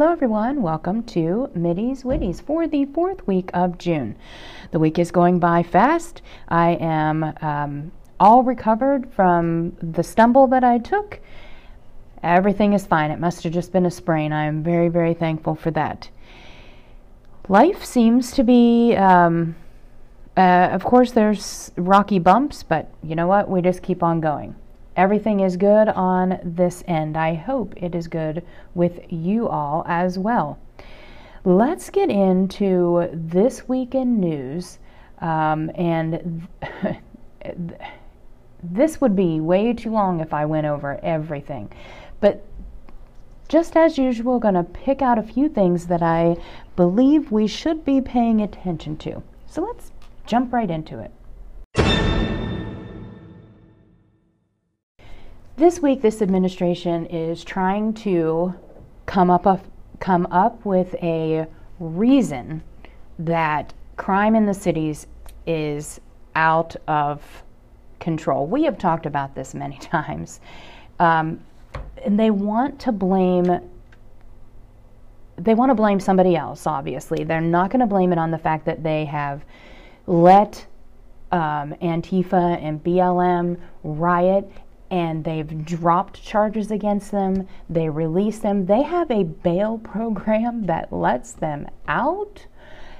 Hello everyone, welcome to Middy's Witties for the fourth week of June. The week is going by fast. I am all recovered from the stumble that I took. Everything is fine. It must have just been a sprain. I am very, very thankful for that. Life seems to be, of course there's rocky bumps, but you know what? We just keep on going. Everything is good on this end. I hope it is good with you all as well. Let's get into this week in news. And this would be way too long if I went over everything. But just as usual, going to pick out a few things that I believe we should be paying attention to. So let's jump right into it. This week, this administration is trying to come up with a reason that crime in the cities is out of control. We have talked about this many times. And they want to blame somebody else, obviously. They're not going to blame it on the fact that they have let Antifa and BLM riot, and they've dropped charges against them. They release them. They have a bail program that lets them out.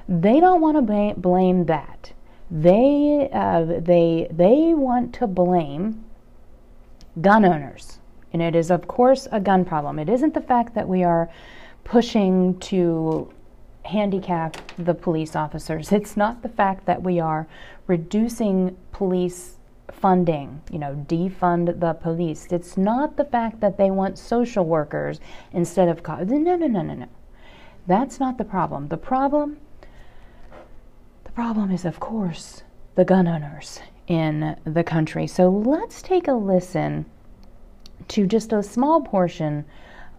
They don't want to blame that. They want to blame gun owners. And it is, of course, a gun problem. It isn't the fact that we are pushing to handicap the police officers. It's not the fact that we are reducing police funding, defund the police. It's not the fact that they want social workers instead of cops. No. That's not the problem. The problem is, of course, the gun owners in the country. So let's take a listen to just a small portion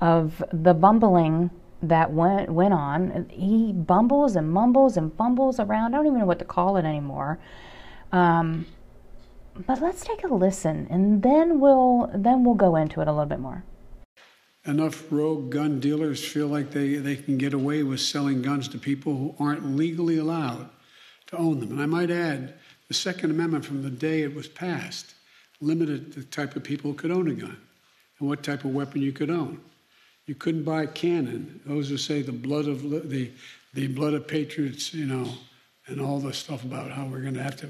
of the bumbling that went on. He bumbles and mumbles and fumbles around. I don't even know what to call it anymore. But let's take a listen, and then we'll go into it a little bit more. Enough rogue gun dealers feel like they can get away with selling guns to people who aren't legally allowed to own them. And I might add, the Second Amendment from the day it was passed limited the type of people who could own a gun and what type of weapon you could own. You couldn't buy a cannon. Those who say the blood of patriots, and all the stuff about how we're going to have to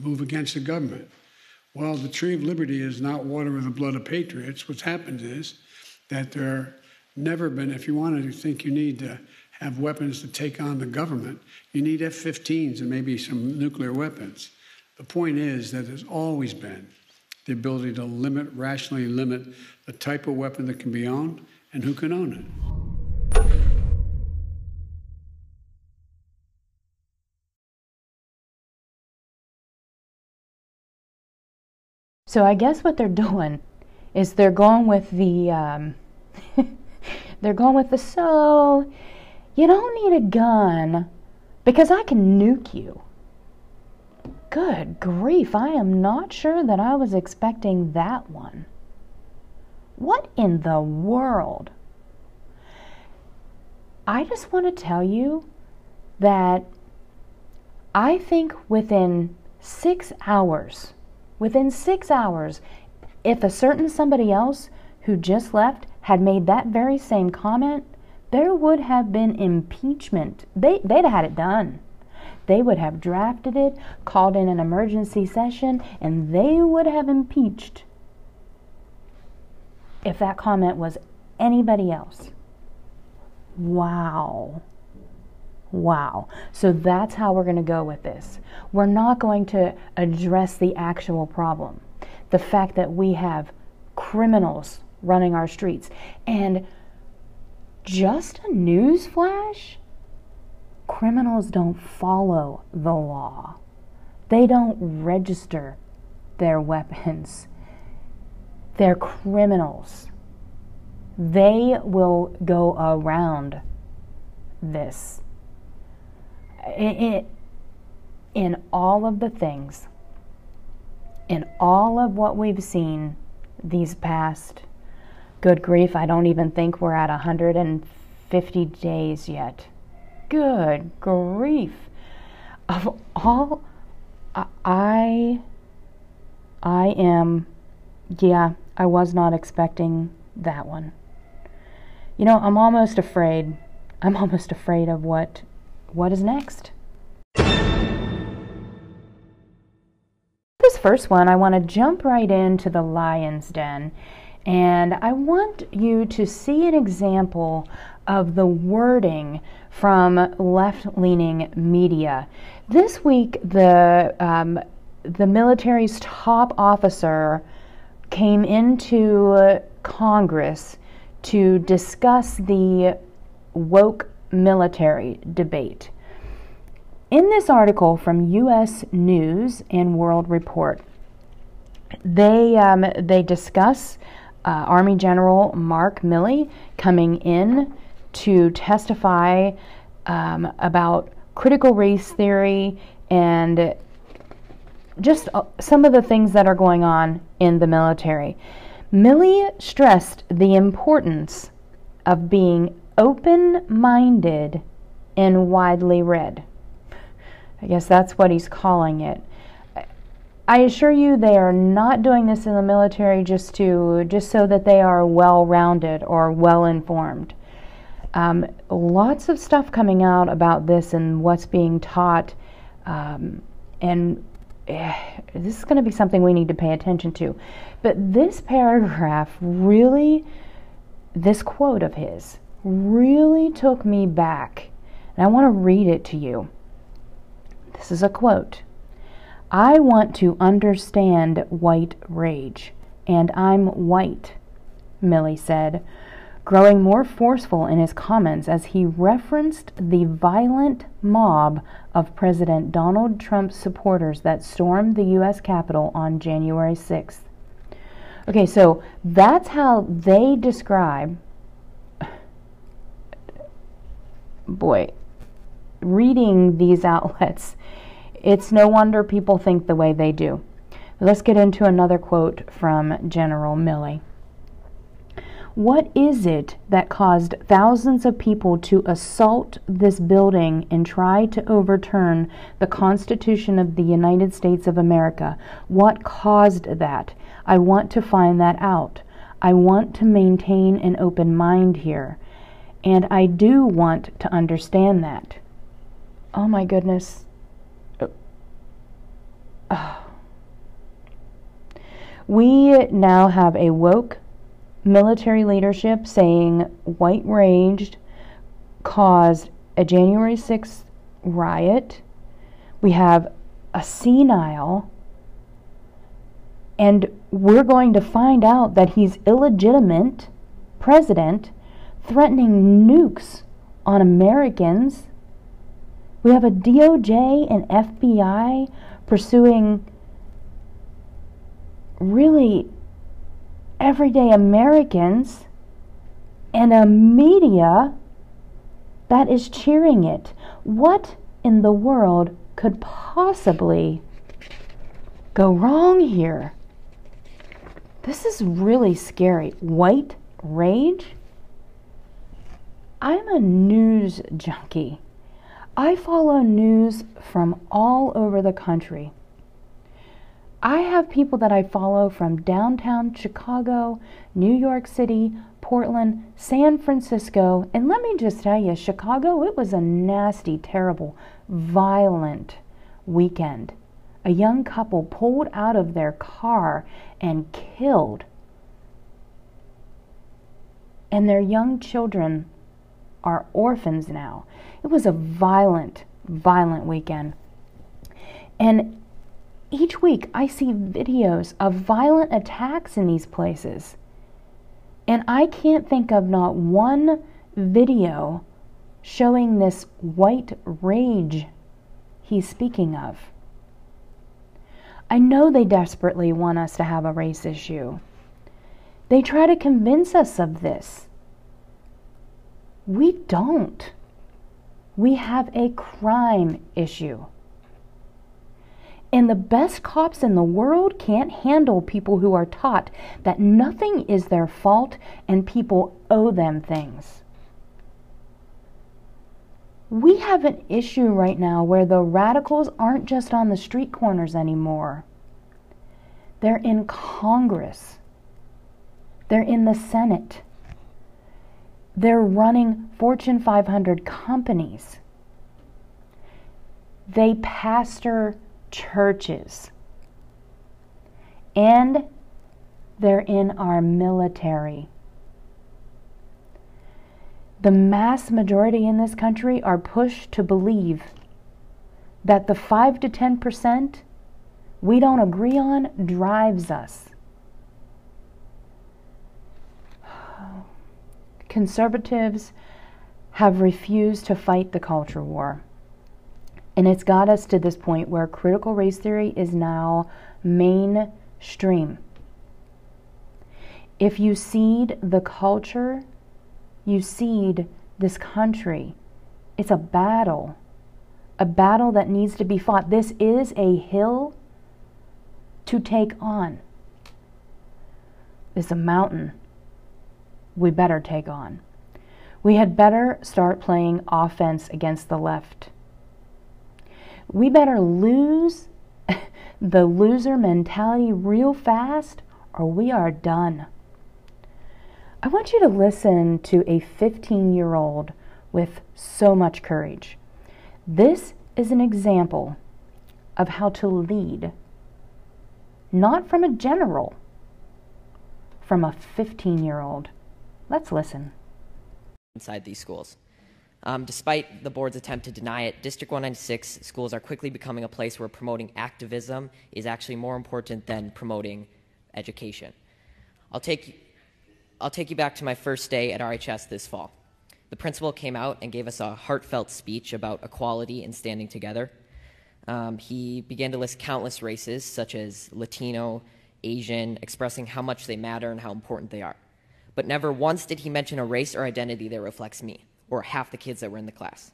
move against the government. Well, the tree of liberty is not water with the blood of patriots. What's happened is that there never been, if you wanted to think you need to have weapons to take on the government, you need F-15s and maybe some nuclear weapons. The point is that there's always been the ability to rationally limit the type of weapon that can be owned and who can own it. So I guess what they're doing is they're going with the, so you don't need a gun because I can nuke you. Good grief, I am not sure that I was expecting that one. What in the world? I just want to tell you that I think within six hours, if a certain somebody else who just left had made that very same comment, there would have been impeachment. They'd had it done. They would have drafted it, called in an emergency session, and they would have impeached if that comment was anybody else. Wow. So that's how we're going to go with this. We're not going to address the actual problem. The fact that we have criminals running our streets. And just a newsflash, criminals don't follow the law. They don't register their weapons. They're criminals. They will go around this. In all of the things, in all of what we've seen these past, good grief, I don't even think we're at 150 50 days yet. Good grief. Of all, I am, yeah, I was not expecting that one. You know, I'm almost afraid of what is next. This first one, I want to jump right into the lion's den, and I want you to see an example of the wording from left-leaning media. This week, the military's top officer came into Congress to discuss the woke military debate. In this article from U.S. News and World Report, they discuss Army General Mark Milley coming in to testify about critical race theory and just some of the things that are going on in the military. Milley stressed the importance of being open-minded and widely read. I guess that's what he's calling it. I assure you they are not doing this in the military just so that they are well-rounded or well-informed. Lots of stuff coming out about this and what's being taught, and this is going to be something we need to pay attention to. But this paragraph really, this quote of his, really took me back, and I want to read it to you. This is a quote. "I want to understand white rage, and I'm white," Milley said, growing more forceful in his comments as he referenced the violent mob of President Donald Trump's supporters that stormed the U.S. Capitol on January 6th. Okay, so that's how they describe, boy, reading these outlets, it's no wonder people think the way they do. Let's get into another quote from General Milley. "What is it that caused thousands of people to assault this building and try to overturn the Constitution of the United States of America? What caused that? I want to find that out. I want to maintain an open mind here. And I do want to understand that." Oh my goodness. Oh. We now have a woke military leadership saying white rage caused a January 6th riot. We have a senile, and we're going to find out that he's illegitimate president threatening nukes on Americans. We have a DOJ and FBI pursuing really everyday Americans, and a media that is cheering it. What in the world could possibly go wrong here? This is really scary. White rage? I'm a news junkie. I follow news from all over the country. I have people that I follow from downtown Chicago, New York City, Portland, San Francisco, and let me just tell you, Chicago, it was a nasty, terrible, violent weekend. A young couple pulled out of their car and killed, and their young children are orphans now. It was a violent, violent weekend. And each week I see videos of violent attacks in these places. And I can't think of not one video showing this white rage he's speaking of. I know they desperately want us to have a race issue. They try to convince us of this. We don't. We have a crime issue. And the best cops in the world can't handle people who are taught that nothing is their fault and people owe them things. We have an issue right now where the radicals aren't just on the street corners anymore. They're in Congress. They're in the Senate. They're running Fortune 500 companies. They pastor churches. And they're in our military. The mass majority in this country are pushed to believe that the 5 to 10% we don't agree on drives us. Conservatives have refused to fight the culture war. And it's got us to this point where critical race theory is now mainstream. If you seed the culture, you seed this country. It's a battle that needs to be fought. This is a hill to take on. It's a mountain we better take on. We had better start playing offense against the left. We better lose the loser mentality real fast, or we are done. I want you to listen to a 15-year-old with so much courage. This is an example of how to lead, not from a general, from a 15-year-old. Let's listen. Inside these schools. Despite the board's attempt to deny it, District 196 schools are quickly becoming a place where promoting activism is actually more important than promoting education. I'll take you back to my first day at RHS this fall. The principal came out and gave us a heartfelt speech about equality and standing together. He began to list countless races, such as Latino, Asian, expressing how much they matter and how important they are. But never once did he mention a race or identity that reflects me, or half the kids that were in the class.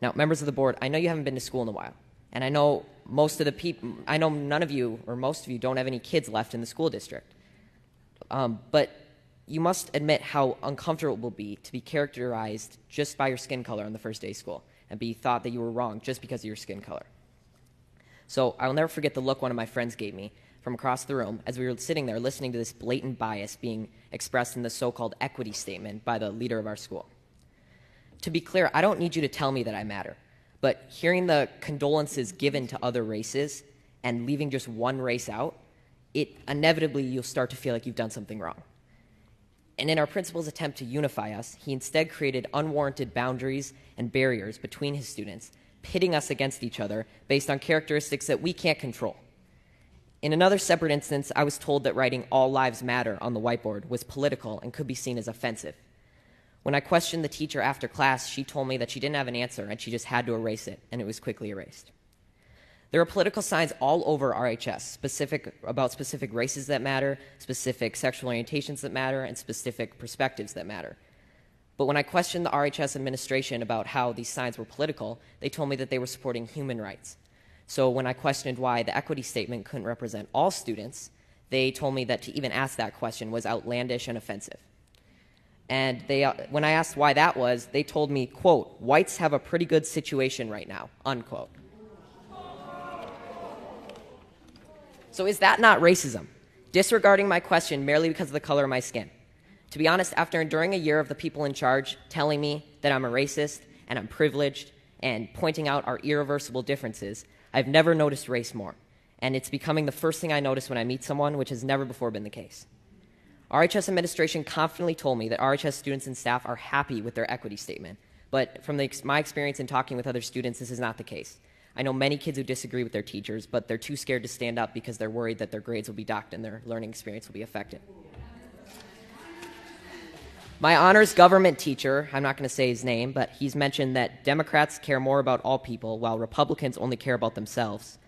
Now, members of the board, I know you haven't been to school in a while, and I know none of you, or most of you, don't have any kids left in the school district. But you must admit how uncomfortable it will be to be characterized just by your skin color on the first day of school and be thought that you were wrong just because of your skin color. So I'll never forget the look one of my friends gave me from across the room as we were sitting there listening to this blatant bias being expressed in the so-called equity statement by the leader of our school. To be clear, I don't need you to tell me that I matter, but hearing the condolences given to other races and leaving just one race out, inevitably you'll start to feel like you've done something wrong. And in our principal's attempt to unify us, he instead created unwarranted boundaries and barriers between his students, pitting us against each other based on characteristics that we can't control. In another separate instance, I was told that writing "All Lives Matter" on the whiteboard was political and could be seen as offensive. When I questioned the teacher after class, she told me that she didn't have an answer and she just had to erase it, and it was quickly erased. There are political signs all over RHS about specific races that matter, specific sexual orientations that matter, and specific perspectives that matter. But when I questioned the RHS administration about how these signs were political, they told me that they were supporting human rights. So when I questioned why the equity statement couldn't represent all students, they told me that to even ask that question was outlandish and offensive. And when I asked why that was, they told me, quote, "Whites have a pretty good situation right now," unquote. So is that not racism? Disregarding my question merely because of the color of my skin. To be honest, after enduring a year of the people in charge telling me that I'm a racist and I'm privileged and pointing out our irreversible differences, I've never noticed race more. And it's becoming the first thing I notice when I meet someone, which has never before been the case. RHS administration confidently told me that RHS students and staff are happy with their equity statement. But from my experience in talking with other students, this is not the case. I know many kids who disagree with their teachers, but they're too scared to stand up because they're worried that their grades will be docked and their learning experience will be affected. My honors government teacher, I'm not going to say his name, but he's mentioned that Democrats care more about all people while Republicans only care about themselves.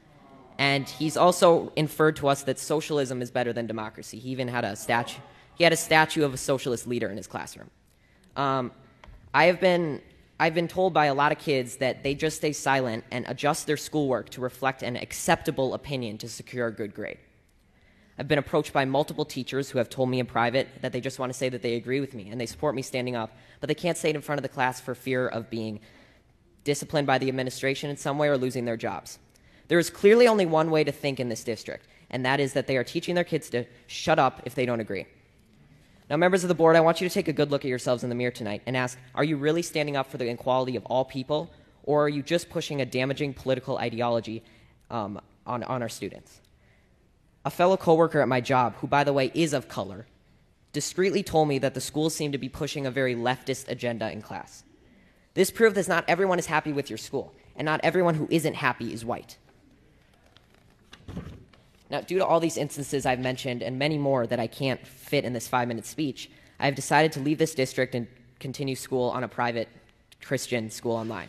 And he's also inferred to us that socialism is better than democracy. He even had a statue of a socialist leader in his classroom. I've been told by a lot of kids that they just stay silent and adjust their schoolwork to reflect an acceptable opinion to secure a good grade. I've been approached by multiple teachers who have told me in private that they just want to say that they agree with me and they support me standing up, but they can't say it in front of the class for fear of being disciplined by the administration in some way or losing their jobs. There is clearly only one way to think in this district, and that is that they are teaching their kids to shut up if they don't agree. Now, members of the board, I want you to take a good look at yourselves in the mirror tonight and ask, are you really standing up for the equality of all people, or are you just pushing a damaging political ideology on our students? A fellow coworker at my job, who, by the way, is of color, discreetly told me that the school seemed to be pushing a very leftist agenda in class. This proved that not everyone is happy with your school, and not everyone who isn't happy is white. Now, due to all these instances I've mentioned and many more that I can't fit in this 5-minute speech, I have decided to leave this district and continue school on a private Christian school online.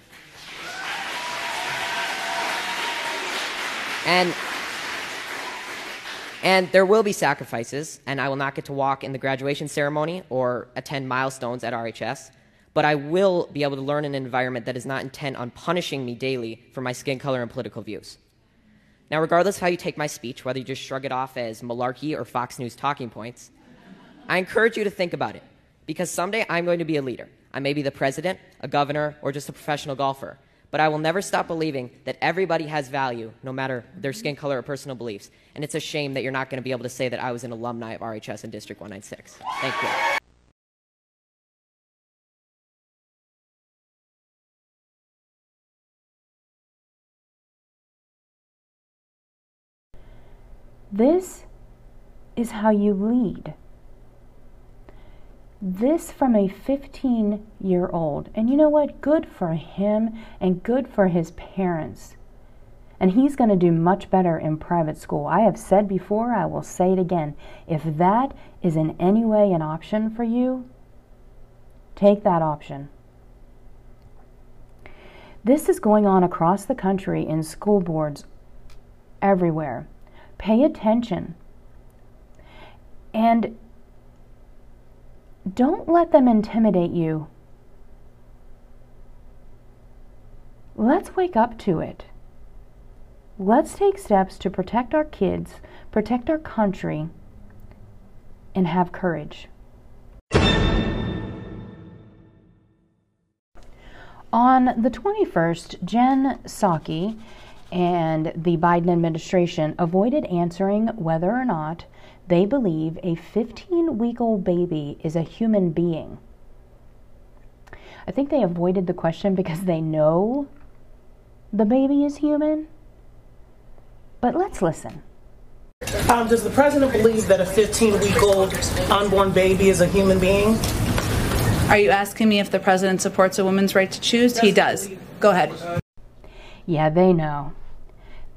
And there will be sacrifices, and I will not get to walk in the graduation ceremony or attend milestones at RHS, but I will be able to learn in an environment that is not intent on punishing me daily for my skin color and political views. Now, regardless of how you take my speech, whether you just shrug it off as malarkey or Fox News talking points, I encourage you to think about it, because someday I'm going to be a leader. I may be the president, a governor, or just a professional golfer, but I will never stop believing that everybody has value, no matter their skin color or personal beliefs, and it's a shame that you're not going to be able to say that I was an alumni of RHS and District 196. Thank you. This is how you lead. This from a 15-year-old. And you know what? Good for him and good for his parents. And he's going to do much better in private school. I have said before, I will say it again. If that is in any way an option for you, take that option. This is going on across the country in school boards everywhere. Pay attention and don't let them intimidate you. Let's wake up to it. Let's take steps to protect our kids, protect our country, and have courage. On the 21st, Jen Psaki and the Biden administration avoided answering whether or not they believe a 15-week-old baby is a human being. I think they avoided the question because they know the baby is human. But let's listen. Does the president believe that a 15-week-old unborn baby is a human being? Are you asking me if the president supports a woman's right to choose? He does. Go ahead. Yeah, they know.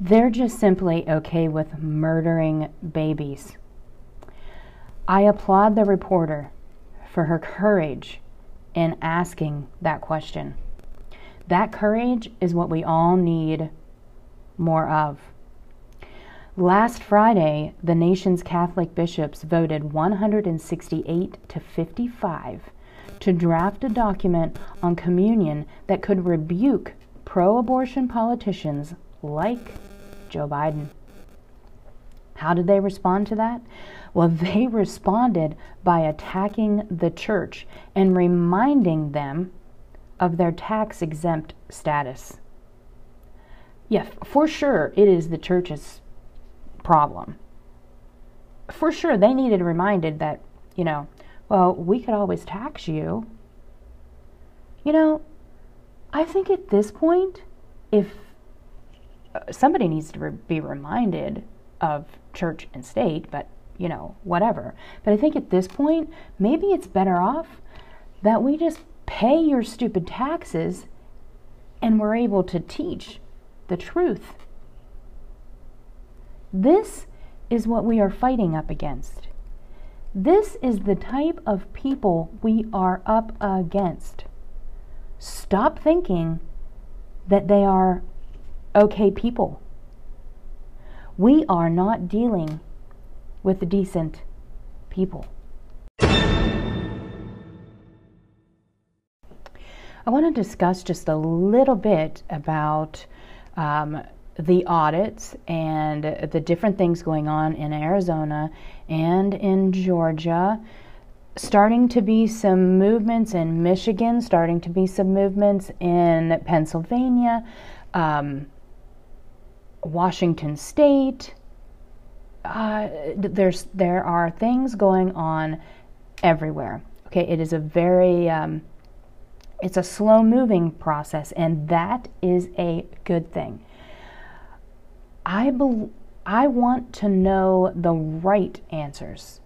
They're just simply okay with murdering babies. I applaud the reporter for her courage in asking that question. That courage is what we all need more of. Last Friday, the nation's Catholic bishops voted 168 to 55 to draft a document on communion that could rebuke pro-abortion politicians like Joe Biden. How did they respond to that? Well, they responded by attacking the church and reminding them of their tax-exempt status. Yeah, for sure, it is the church's problem. For sure, they needed reminded that, you know, well, we could always tax you. You know, I think at this point, if somebody needs to be reminded of church and state, but, you know, whatever. But I think at this point, maybe it's better off that we just pay your stupid taxes and we're able to teach the truth. This is what we are fighting up against. This is the type of people we are up against. Stop thinking that they are okay people. We are not dealing with the decent people. I want to discuss just a little bit about the audits and the different things going on in Arizona and in Georgia. starting to be some movements in Michigan, starting to be some movements in Pennsylvania, Washington State. There are things going on everywhere. Okay, it is a very it's a slow-moving process, and that is a good thing. I want to know the right answers.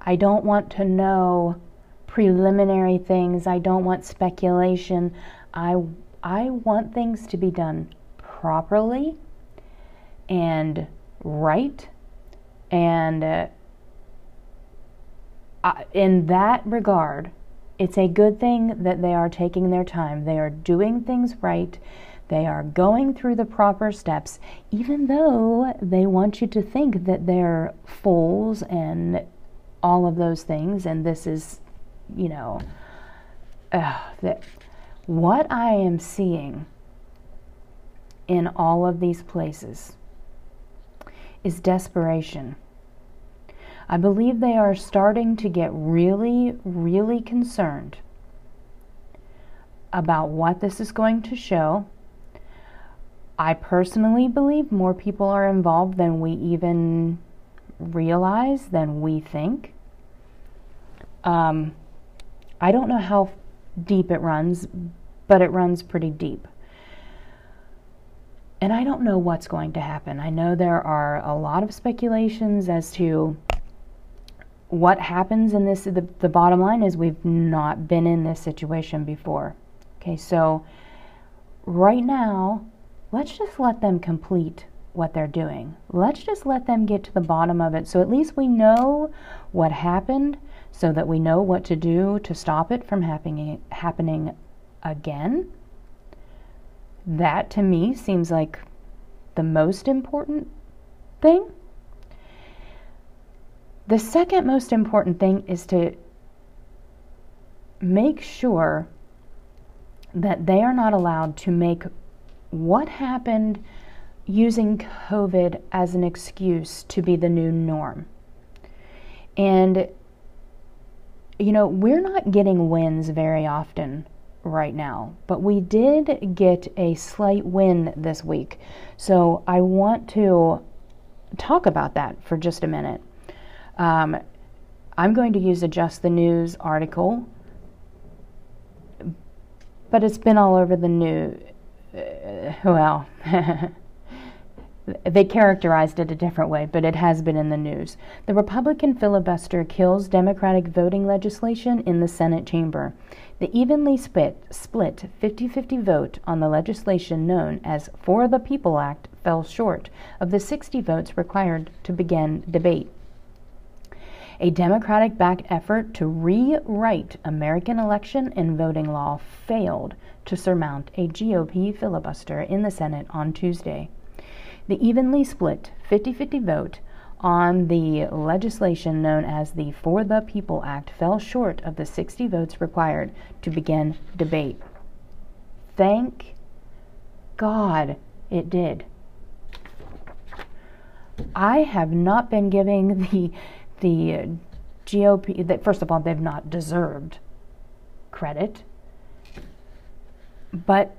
I don't want to know preliminary things. I don't want speculation. I want things to be done properly and right. And in that regard, it's a good thing that they are taking their time. They are doing things right. They are going through the proper steps, even though they want you to think that they're fools and all of those things. And this is, you know, what I am seeing in all of these places is desperation. I believe they are starting to get really, really concerned about what this is going to show. I personally believe more people are involved than we even realize, than we think. I don't know how deep it runs, but it runs pretty deep. And I don't know what's going to happen. I know there are a lot of speculations as to what happens in this. The bottom line is we've not been in this situation before. Okay, so right now, let's just let them complete what they're doing. Let's just let them get to the bottom of it, so at least we know what happened, so that we know what to do to stop it from happening again. That, to me, seems like the most important thing. The second most important thing is to make sure that they are not allowed to make what happened using COVID as an excuse to be the new norm. And, you know, we're not getting wins very often right now, but we did get a slight win this week. So I want to talk about that for just a minute. I'm going to use a Just the News article, but it's been all over the news. Well, they characterized it a different way, but it has been in the news. The Republican filibuster kills Democratic voting legislation in the Senate chamber. The evenly split 50-50 vote on the legislation known as For the People Act fell short of the 60 votes required to begin debate. A Democratic-backed effort to rewrite American election and voting law failed to surmount a GOP filibuster in the Senate on Tuesday. The evenly split 50-50 vote on the legislation known as the For the People Act fell short of the 60 votes required to begin debate. Thank God it did. I have not been giving the GOP, that first of all, they've not deserved credit, but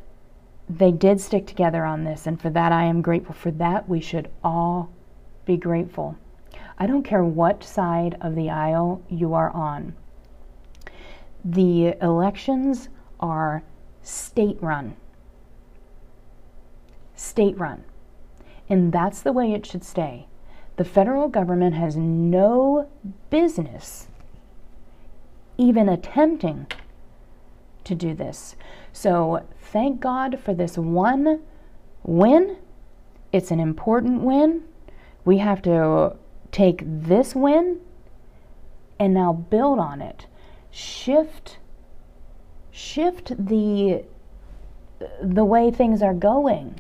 they did stick together on this, and for that I am grateful. For that we should all be grateful. I don't care what side of the aisle you are on. The elections are state-run. State-run. And that's the way it should stay. The federal government has no business even attempting to do this. So thank God for this one win. It's an important win. We have to take this win and now build on it. Shift the way things are going.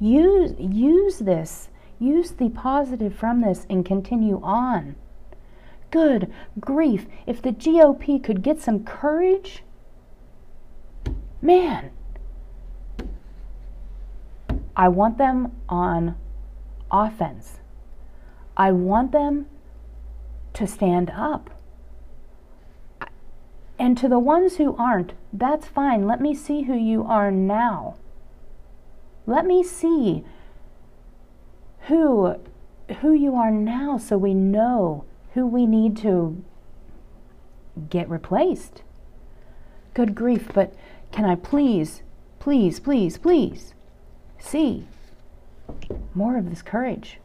Use this. Use the positive from this and continue on. Good grief. If the GOP could get some courage, man, I want them on offense. I want them to stand up. And to the ones who aren't, that's fine. Let me see who you are now. Let me see who you are now so we know who we need to get replaced. Good grief, but can I please see more of this courage?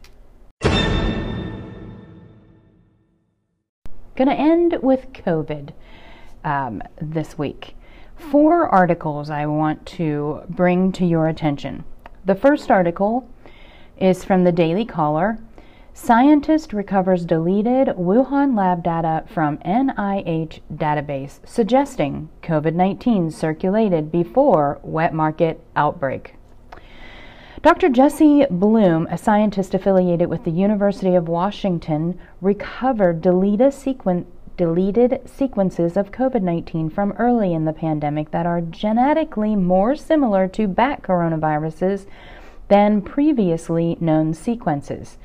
Gonna end with COVID this week. 4 articles I want to bring to your attention. The first article is from the Daily Caller. Scientist recovers deleted Wuhan lab data from NIH database suggesting COVID-19 circulated before wet market outbreak. Dr. Jesse Bloom, a scientist affiliated with the University of Washington, recovered deleted sequences of COVID-19 from early in the pandemic that are genetically more similar to bat coronaviruses than previously known sequences.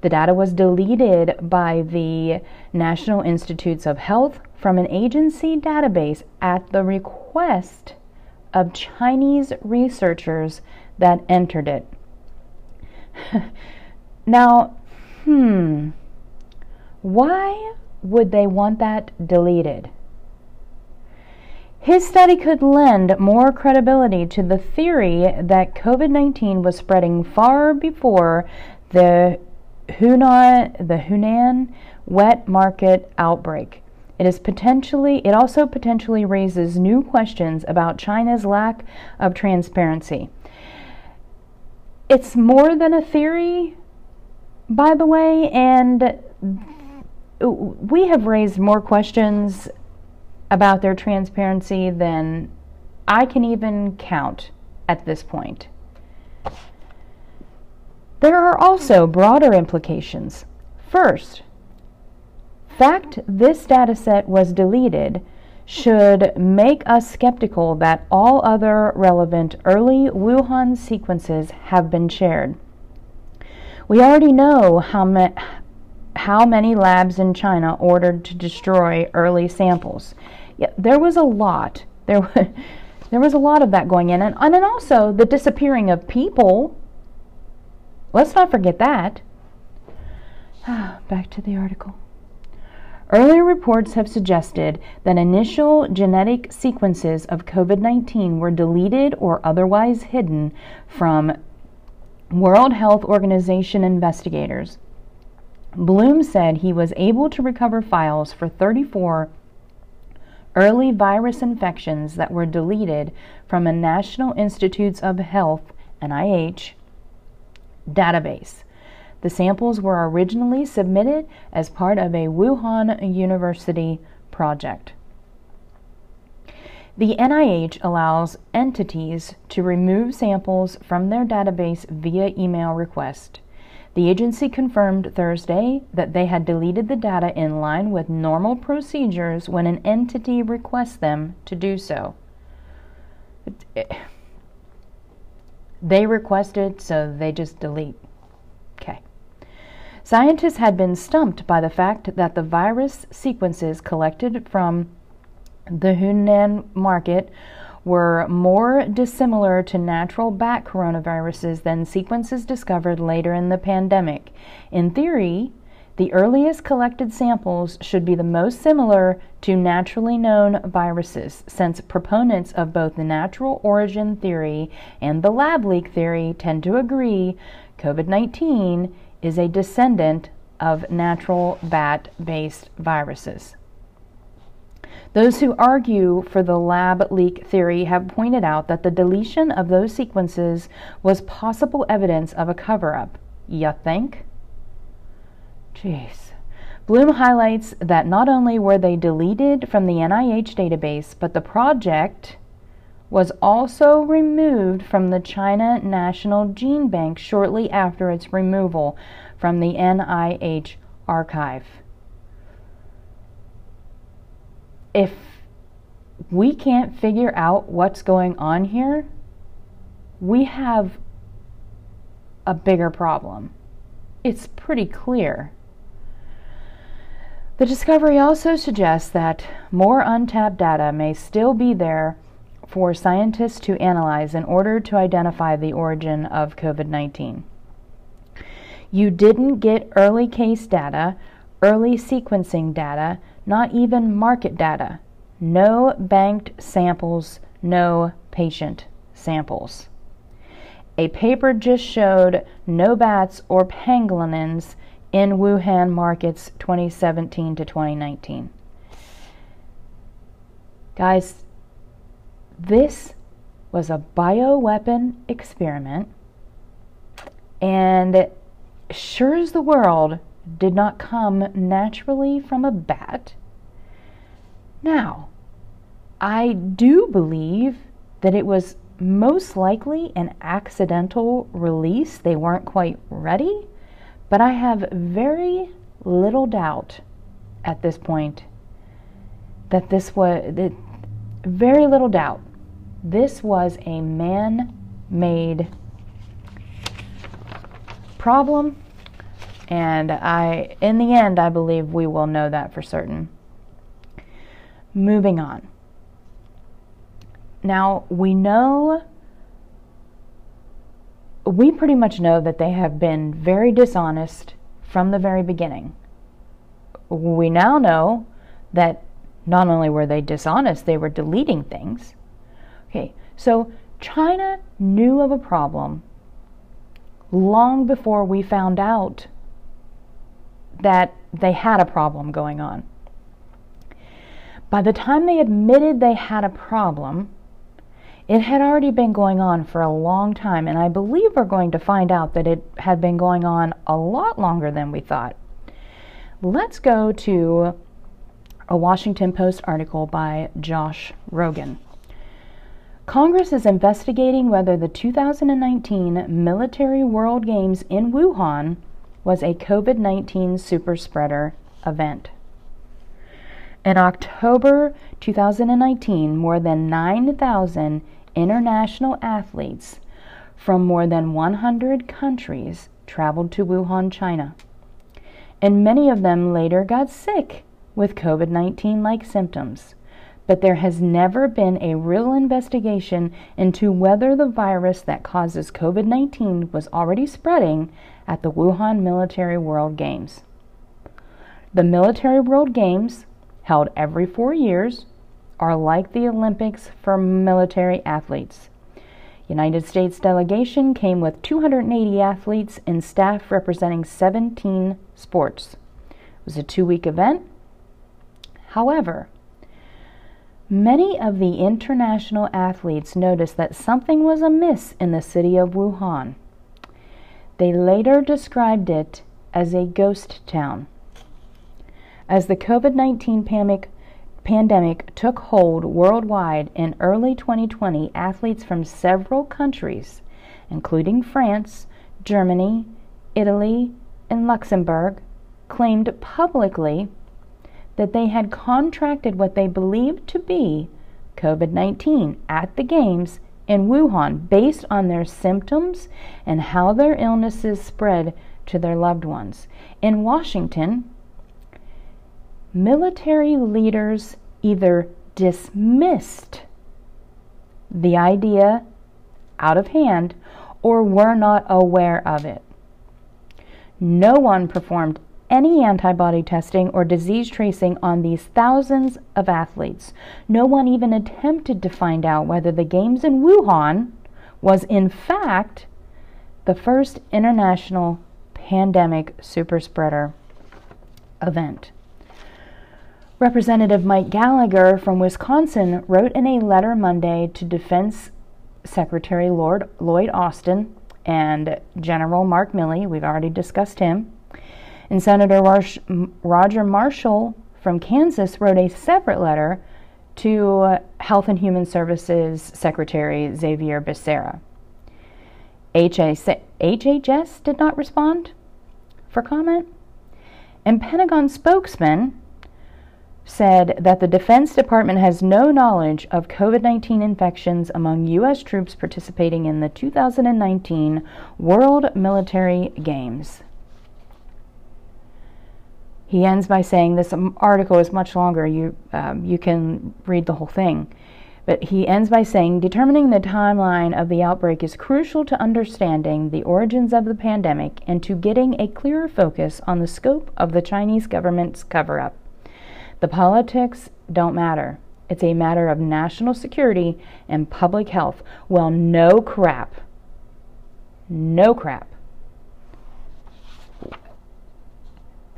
The data was deleted by the National Institutes of Health from an agency database at the request of Chinese researchers that entered it. Now, why would they want that deleted? His study could lend more credibility to the theory that COVID-19 was spreading far before the Hunan wet market outbreak. It also potentially raises new questions about China's lack of transparency. It's more than a theory, by the way, and we have raised more questions about their transparency than I can even count at this point. There are also broader implications. First, fact this dataset was deleted should make us skeptical that all other relevant early Wuhan sequences have been shared. We already know how many labs in China ordered to destroy early samples. Yeah, there was a lot. There was a lot of that going in. And then also the disappearing of people. Let's not forget that. Back to the article. Earlier reports have suggested that initial genetic sequences of COVID-19 were deleted or otherwise hidden from World Health Organization investigators. Bloom said he was able to recover files for 34 early virus infections that were deleted from a National Institutes of Health, NIH, database. The samples were originally submitted as part of a Wuhan University project. The NIH allows entities to remove samples from their database via email request. The agency confirmed Thursday that they had deleted the data in line with normal procedures when an entity requests them to do so. They request it, so they just delete. Okay. Scientists had been stumped by the fact that the virus sequences collected from the Hunan market were more dissimilar to natural bat coronaviruses than sequences discovered later in the pandemic. In theory, the earliest collected samples should be the most similar to naturally known viruses, since proponents of both the natural origin theory and the lab leak theory tend to agree COVID-19 is a descendant of natural bat-based viruses. Those who argue for the lab leak theory have pointed out that the deletion of those sequences was possible evidence of a cover-up. You think? Jeez. Bloom highlights that not only were they deleted from the NIH database, but the project was also removed from the China National Gene Bank shortly after its removal from the NIH archive. If we can't figure out what's going on here, we have a bigger problem. It's pretty clear. The discovery also suggests that more untapped data may still be there for scientists to analyze in order to identify the origin of COVID-19. You didn't get early case data, early sequencing data, not even market data. No banked samples, no patient samples. A paper just showed no bats or pangolins in Wuhan markets 2017 to 2019. Guys, this was a bioweapon experiment, and sure as the world did not come naturally from a bat. Now, I do believe that it was most likely an accidental release. They weren't quite ready, but I have very little doubt at this point that this was a man-made problem, and in the end, I believe we will know that for certain. Moving on. Now, we pretty much know that they have been very dishonest from the very beginning. We now know that not only were they dishonest, they were deleting things. Okay, so China knew of a problem long before we found out that they had a problem going on. By the time they admitted they had a problem, it had already been going on for a long time, and I believe we're going to find out that it had been going on a lot longer than we thought. Let's go to a Washington Post article by Josh Rogan. Congress is investigating whether the 2019 Military World Games in Wuhan was a COVID-19 super spreader event. In October 2019, more than 9,000 international athletes from more than 100 countries traveled to Wuhan, China, and many of them later got sick with COVID-19-like symptoms. But there has never been a real investigation into whether the virus that causes COVID-19 was already spreading at the Wuhan Military World Games. The Military World Games, held every 4 years, are like the Olympics for military athletes. United States delegation came with 280 athletes and staff representing 17 sports. It was a 2-week event. However, many of the international athletes noticed that something was amiss in the city of Wuhan. They later described it as a ghost town. As the COVID-19 pandemic took hold worldwide in early 2020, athletes from several countries, including France, Germany, Italy, and Luxembourg, claimed publicly that they had contracted what they believed to be COVID-19 at the games in Wuhan based on their symptoms and how their illnesses spread to their loved ones. In Washington, military leaders either dismissed the idea out of hand or were not aware of it. No one performed any antibody testing or disease tracing on these thousands of athletes. No one even attempted to find out whether the games in Wuhan was in fact the first international pandemic superspreader event. Representative Mike Gallagher from Wisconsin wrote in a letter Monday to Defense Secretary Lloyd Austin and General Mark Milley, we've already discussed him, and Senator Rosh Roger Marshall from Kansas wrote a separate letter to Health and Human Services Secretary Xavier Becerra. HHS did not respond for comment, and Pentagon spokesman said that the Defense Department has no knowledge of COVID-19 infections among U.S. troops participating in the 2019 World Military Games. He ends by saying, this article is much longer, you can read the whole thing. But he ends by saying, determining the timeline of the outbreak is crucial to understanding the origins of the pandemic and to getting a clearer focus on the scope of the Chinese government's cover-up. The politics don't matter. It's a matter of national security and public health. Well, no crap. No crap.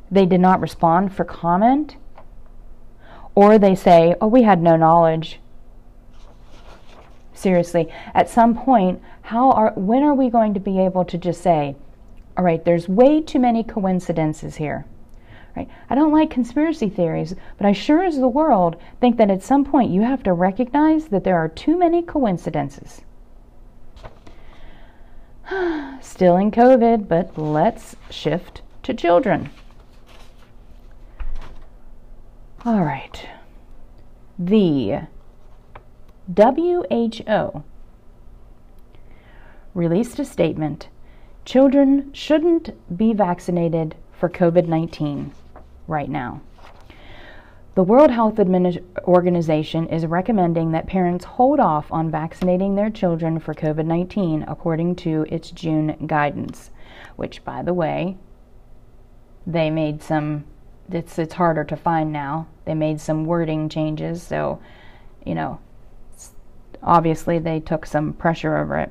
They did not respond for comment, or they say, oh, we had no knowledge. Seriously, at some point, when are we going to be able to just say, all right, there's way too many coincidences here, right? I don't like conspiracy theories, but I sure as the world think that at some point you have to recognize that there are too many coincidences. Still in COVID, but let's shift to children. All right. The WHO released a statement. Children shouldn't be vaccinated for COVID-19 right now. The World Health Organization is recommending that parents hold off on vaccinating their children for COVID-19 according to its June guidance, which, by the way, they made some, it's harder to find now. They made some wording changes, so, you know, obviously, they took some pressure over it.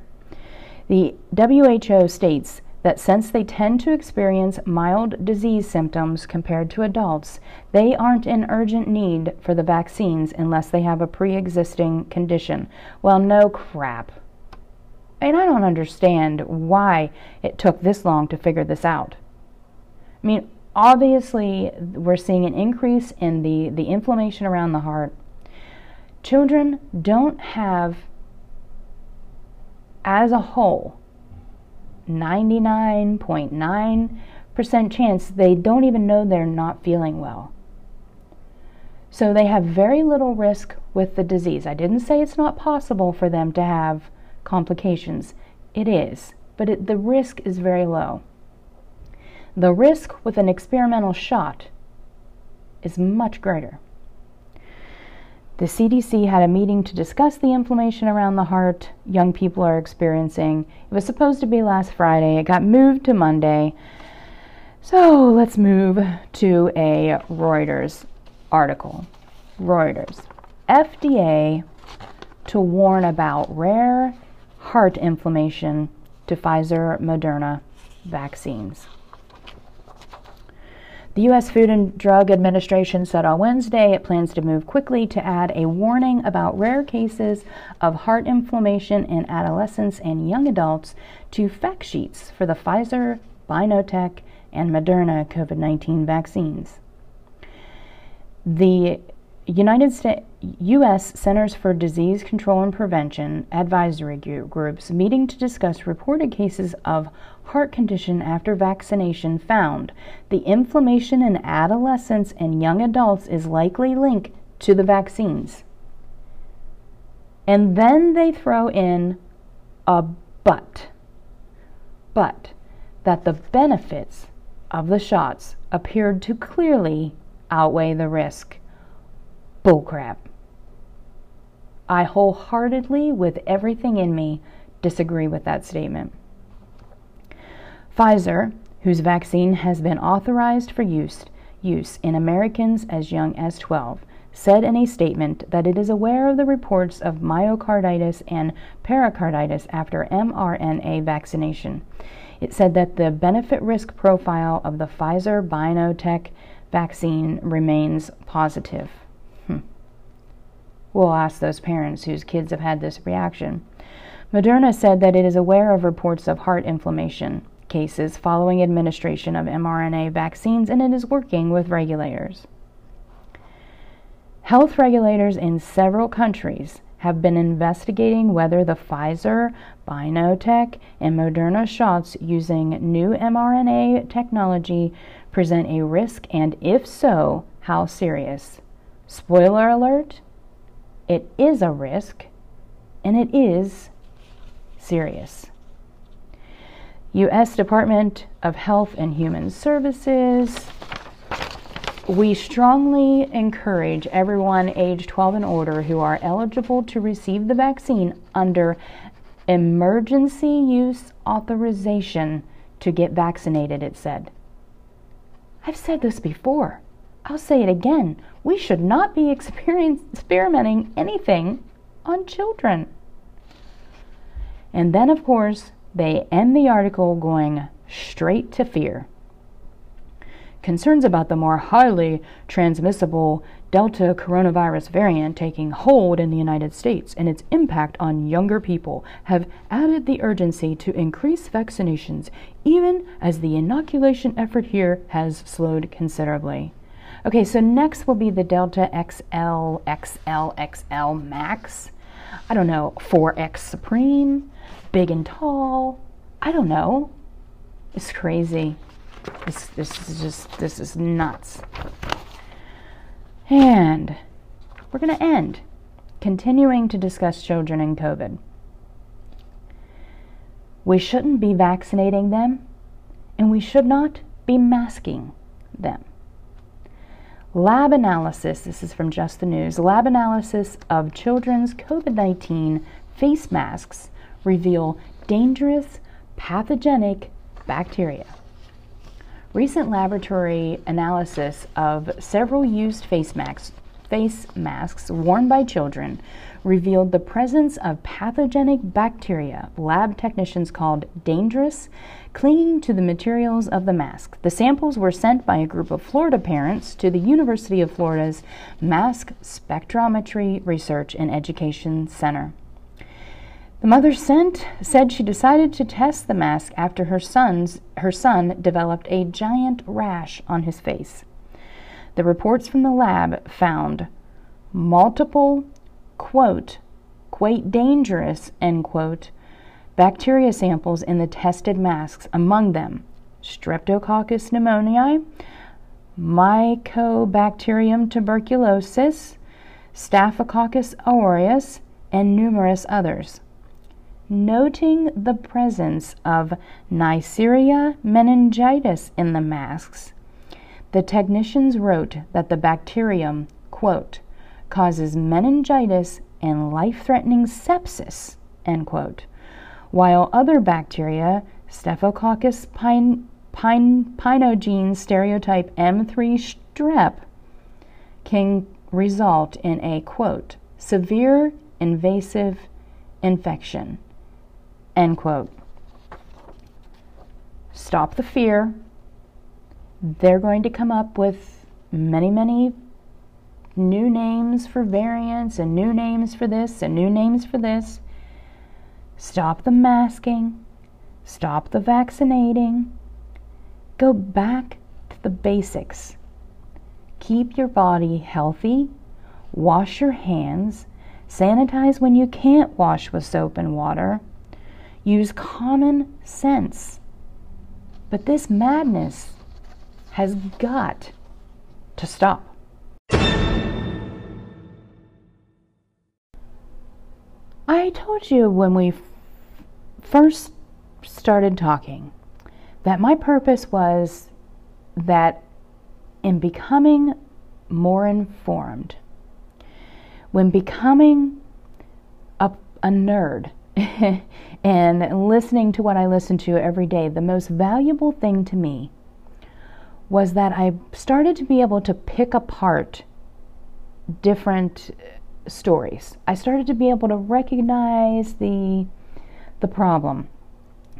The WHO states that since they tend to experience mild disease symptoms compared to adults, they aren't in urgent need for the vaccines unless they have a pre-existing condition. Well, no crap. And I don't understand why it took this long to figure this out. I mean, obviously, we're seeing an increase in the inflammation around the heart. Children don't have, as a whole, 99.9% chance they don't even know they're not feeling well. So they have very little risk with the disease. I didn't say it's not possible for them to have complications. It is, but the risk is very low. The risk with an experimental shot is much greater. The CDC had a meeting to discuss the inflammation around the heart young people are experiencing. It was supposed to be last Friday. It got moved to Monday. So let's move to a Reuters article. Reuters. FDA to warn about rare heart inflammation to Pfizer, Moderna vaccines. The U.S. Food and Drug Administration said on Wednesday it plans to move quickly to add a warning about rare cases of heart inflammation in adolescents and young adults to fact sheets for the Pfizer, BioNTech, and Moderna COVID-19 vaccines. The U.S. Centers for Disease Control and Prevention advisory groups meeting to discuss reported cases of heart condition after vaccination found the inflammation in adolescents and young adults is likely linked to the vaccines. And then they throw in a but that the benefits of the shots appeared to clearly outweigh the risk. Bullcrap. I wholeheartedly, with everything in me, disagree with that statement. Pfizer, whose vaccine has been authorized for use in Americans as young as 12, said in a statement that it is aware of the reports of myocarditis and pericarditis after mRNA vaccination. It said that the benefit-risk profile of the Pfizer-BioNTech vaccine remains positive. We'll ask those parents whose kids have had this reaction. Moderna said that it is aware of reports of heart inflammation cases following administration of mRNA vaccines, and it is working with regulators. Health regulators in several countries have been investigating whether the Pfizer, BioNTech, and Moderna shots using new mRNA technology present a risk, and if so, how serious. Spoiler alert. It is a risk, and it is serious. U.S. Department of Health and Human Services We strongly encourage everyone age 12 and older who are eligible to receive the vaccine under emergency use authorization to get vaccinated, it said. I've said this before. I'll say it again. We should not be experimenting anything on children. And then, of course, they end the article going straight to fear. Concerns about the more highly transmissible Delta coronavirus variant taking hold in the United States and its impact on younger people have added the urgency to increase vaccinations, even as the inoculation effort here has slowed considerably. Okay, so next will be the Delta XL, XL, XL Max. I don't know, 4X Supreme, big and tall. I don't know. It's crazy. This is nuts. And we're going to end continuing to discuss children and COVID. We shouldn't be vaccinating them, and we should not be masking them. Lab analysis, this is from Just the News, lab analysis of children's COVID-19 face masks reveal dangerous, pathogenic bacteria. Recent laboratory analysis of several used face masks worn by children revealed the presence of pathogenic bacteria lab technicians called dangerous clinging to the materials of the mask. The samples were sent by a group of Florida parents to the University of Florida's Mask Spectrometry Research and Education Center. The mother said she decided to test the mask after her son developed a giant rash on his face. The reports from the lab found multiple, quote, dangerous, end quote, bacteria samples in the tested masks, among them Streptococcus pneumoniae, Mycobacterium tuberculosis, Staphylococcus aureus, and numerous others. Noting the presence of Neisseria meningitidis in the masks, the technicians wrote that the bacterium, quote, causes meningitis and life-threatening sepsis, end quote, while other bacteria, Staphylococcus pneumoniae stereotype M3 strep, can result in a, quote, severe invasive infection, end quote. Stop the fear. They're going to come up with many, many new names for variants and new names for this and new names for this. Stop the masking. Stop the vaccinating. Go back to the basics. Keep your body healthy. Wash your hands. Sanitize when you can't wash with soap and water. Use common sense. But this madness has got to stop. I told you when we first started talking that my purpose was that in becoming more informed, when becoming a nerd, and listening to what I listen to every day, the most valuable thing to me was that I started to be able to pick apart different stories. I started to be able to recognize the problem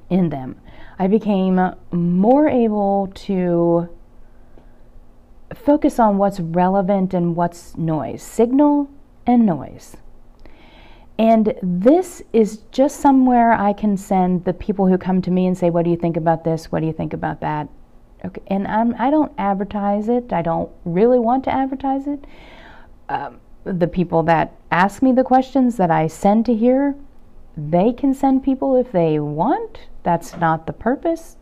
in them. I became more able to focus on what's relevant and what's noise, signal and noise. And this is just somewhere I can send the people who come to me and say, what do you think about this? What do you think about that? Okay. And I don't advertise it. I don't really want to advertise it. The people that ask me the questions that I send to here, they can send people if they want. That's not the purpose.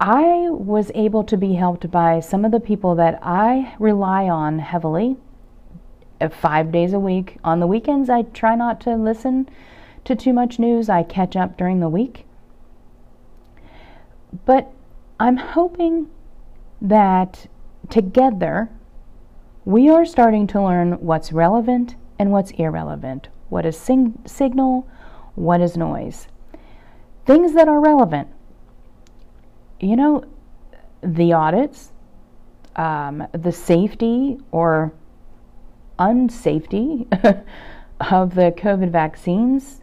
I was able to be helped by some of the people that I rely on heavily. 5 days a week. On the weekends, I try not to listen to too much news. I catch up during the week. But I'm hoping that together, we are starting to learn what's relevant and what's irrelevant, what is signal, what is noise. Things that are relevant, you know, the audits, the safety or unsafety of the COVID vaccines,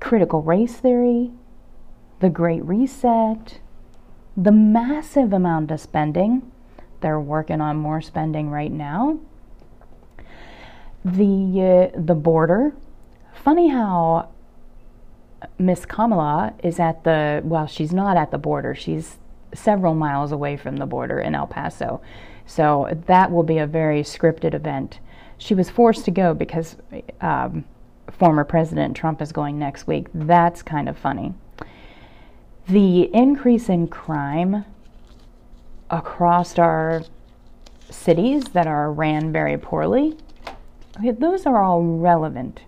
critical race theory, the Great Reset, the massive amount of spending. They're working on more spending right now. The border. Funny how Miss Kamala is at the, well, she's not at the border. She's several miles away from the border in El Paso. So that will be a very scripted event. She was forced to go because former President Trump is going next week. That's kind of funny. The increase in crime across our cities that are ran very poorly, okay, those are all relevant.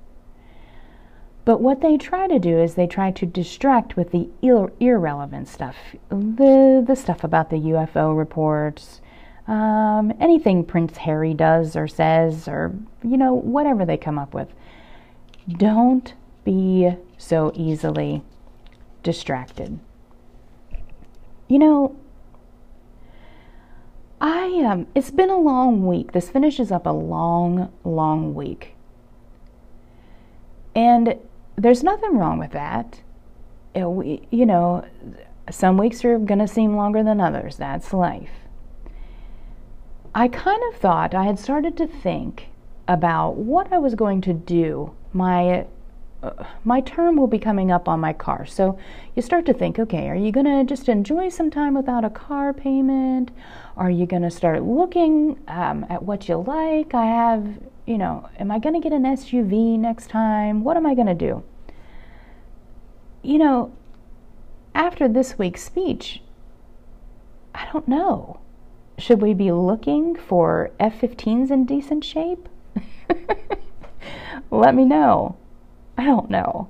But what they try to do is they try to distract with the irrelevant stuff, the stuff about the UFO reports, anything Prince Harry does or says or, you know, whatever they come up with. Don't be so easily distracted. You know, it's been a long week. This finishes up a long, long week. And there's nothing wrong with that. You know, some weeks are going to seem longer than others. That's life. I kind of thought, I had started to think about what I was going to do. My term will be coming up on my car. So you start to think, okay, are you going to just enjoy some time without a car payment? Are you going to start looking at what you like? I have, you know, am I going to get an SUV next time? What am I going to do? You know, after this week's speech, I don't know. Should we be looking for F-15s in decent shape? Let me know. I don't know.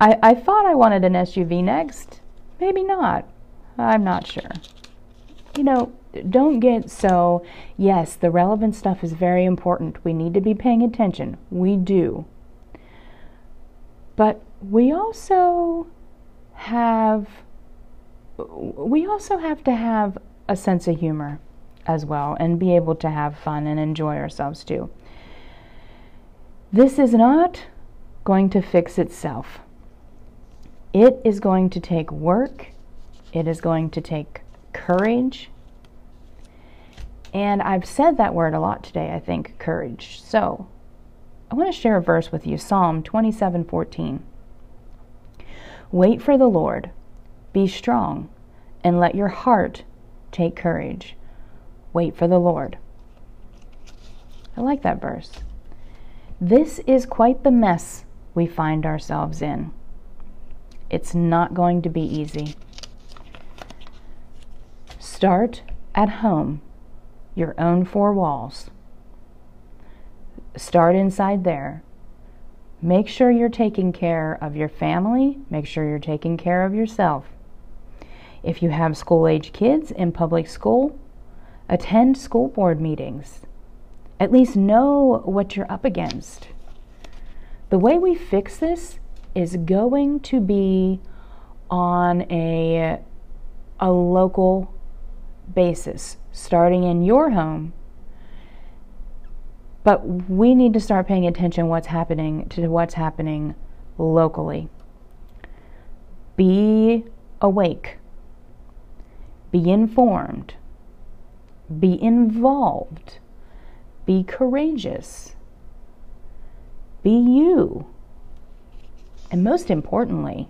I thought I wanted an SUV next. Maybe not. I'm not sure. You know, don't get so, yes, the relevant stuff is very important. We need to be paying attention. We do. But we also have to have a sense of humor as well and be able to have fun and enjoy ourselves too. This is not going to fix itself. It is going to take work. It is going to take courage. And I've said that word a lot today, I think, courage. So I want to share a verse with you, Psalm 27:14. Wait for the Lord, be strong, and let your heart take courage. Wait for the Lord. I like that verse. This is quite the mess we find ourselves in. It's not going to be easy. Start at home, your own four walls. Start inside there. Make sure you're taking care of your family. Make sure you're taking care of yourself. If you have school-age kids in public school, attend school board meetings. At least know what you're up against. The way we fix this is going to be on a local basis, starting in your home. But we need to start paying attention to what's happening locally. Be awake. Be informed. Be involved. Be courageous. Be you. And most importantly,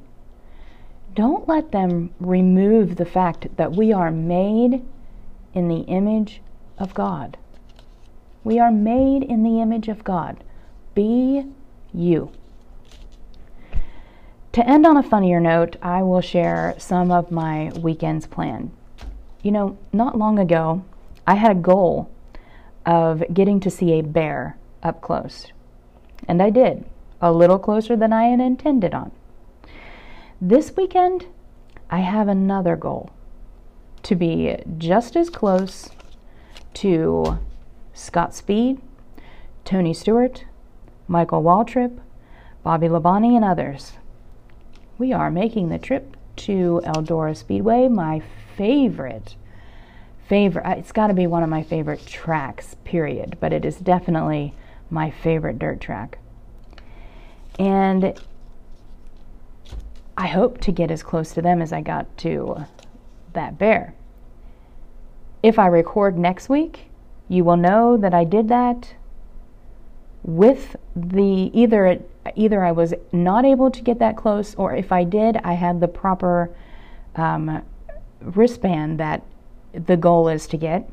don't let them remove the fact that we are made in the image of God. We are made in the image of God. Be you. To end on a funnier note, I will share some of my weekend's plan. You know, not long ago, I had a goal of getting to see a bear up close. And I did, a little closer than I had intended on. This weekend, I have another goal, to be just as close to Scott Speed, Tony Stewart, Michael Waltrip, Bobby Labonte, and others. We are making the trip to Eldora Speedway, my favorite. It's got to be one of my favorite tracks, period, but it is definitely my favorite dirt track. And I hope to get as close to them as I got to that bear. If I record next week, you will know that I did that with the either I was not able to get that close, or if I did, I had the proper wristband that the goal is to get.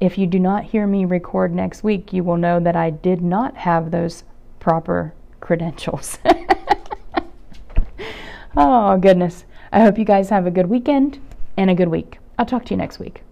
If you do not hear me record next week, you will know that I did not have those proper credentials. Oh, goodness. I hope you guys have a good weekend and a good week. I'll talk to you next week.